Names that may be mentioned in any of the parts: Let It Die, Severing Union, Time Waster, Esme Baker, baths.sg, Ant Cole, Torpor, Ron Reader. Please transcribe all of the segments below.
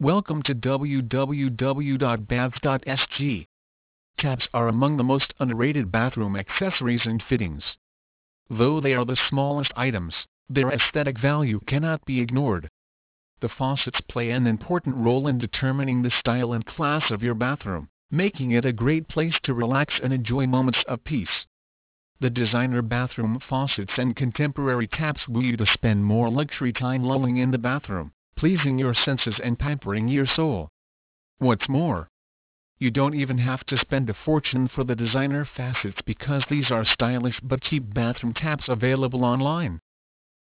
Welcome to www.baths.sg. Taps are among the most underrated bathroom accessories and fittings. Though they are the smallest items, their aesthetic value cannot be ignored. The faucets play an important role in determining the style and class of your bathroom, making it a great place to relax and enjoy moments of peace. The designer bathroom faucets and contemporary taps woo you to spend more luxury time lulling in the bathroom, pleasing your senses and pampering your soul. What's more, you don't even have to spend a fortune for the designer faucets, because these are stylish but cheap bathroom taps available online.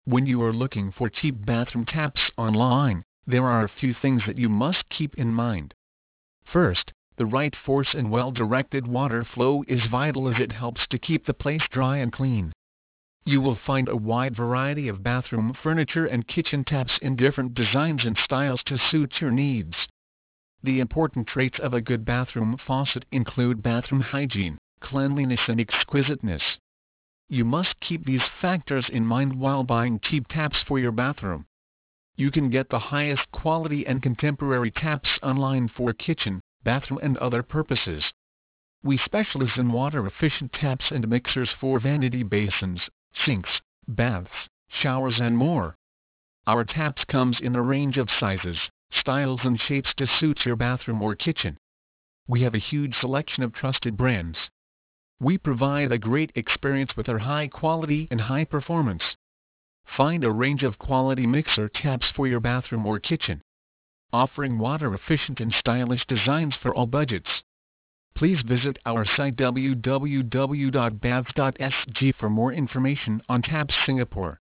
When you are looking for cheap bathroom taps online, there are a few things that you must keep in mind. First, the right force and well-directed water flow is vital, as it helps to keep the place dry and clean. You will find a wide variety of bathroom furniture and kitchen taps in different designs and styles to suit your needs. The important traits of a good bathroom faucet include bathroom hygiene, cleanliness and exquisiteness. You must keep these factors in mind while buying cheap taps for your bathroom. You can get the highest quality and contemporary taps online for kitchen, bathroom and other purposes. We specialize in water-efficient taps and mixers for vanity basins, sinks, baths, showers and more. Our taps comes in a range of sizes, styles and shapes to suit your bathroom or kitchen. We have a huge selection of trusted brands. We provide a great experience with our high quality and high performance. Find a range of quality mixer taps for your bathroom or kitchen, offering water-efficient and stylish designs for all budgets. Please visit our site www.baths.sg for more information on Taps Singapore.